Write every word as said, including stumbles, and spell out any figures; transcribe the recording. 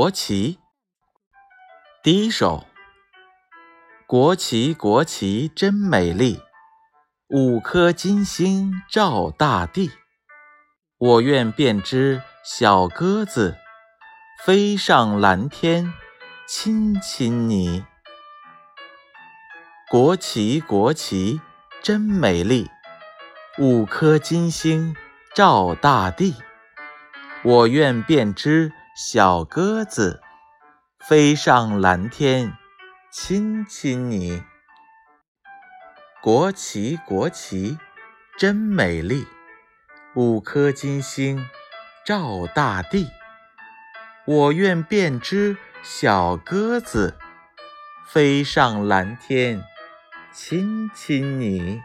国旗。第一首，国旗国旗真美丽，五颗金星照大地。我愿变只小鸽子，飞上蓝天，亲亲你。国旗国旗真美丽，五颗金星照大地。我愿变只小鸽子，飞上蓝天，亲亲你。国旗国旗真美丽，五颗金星照大地。我愿变只小鸽子，飞上蓝天，亲亲你。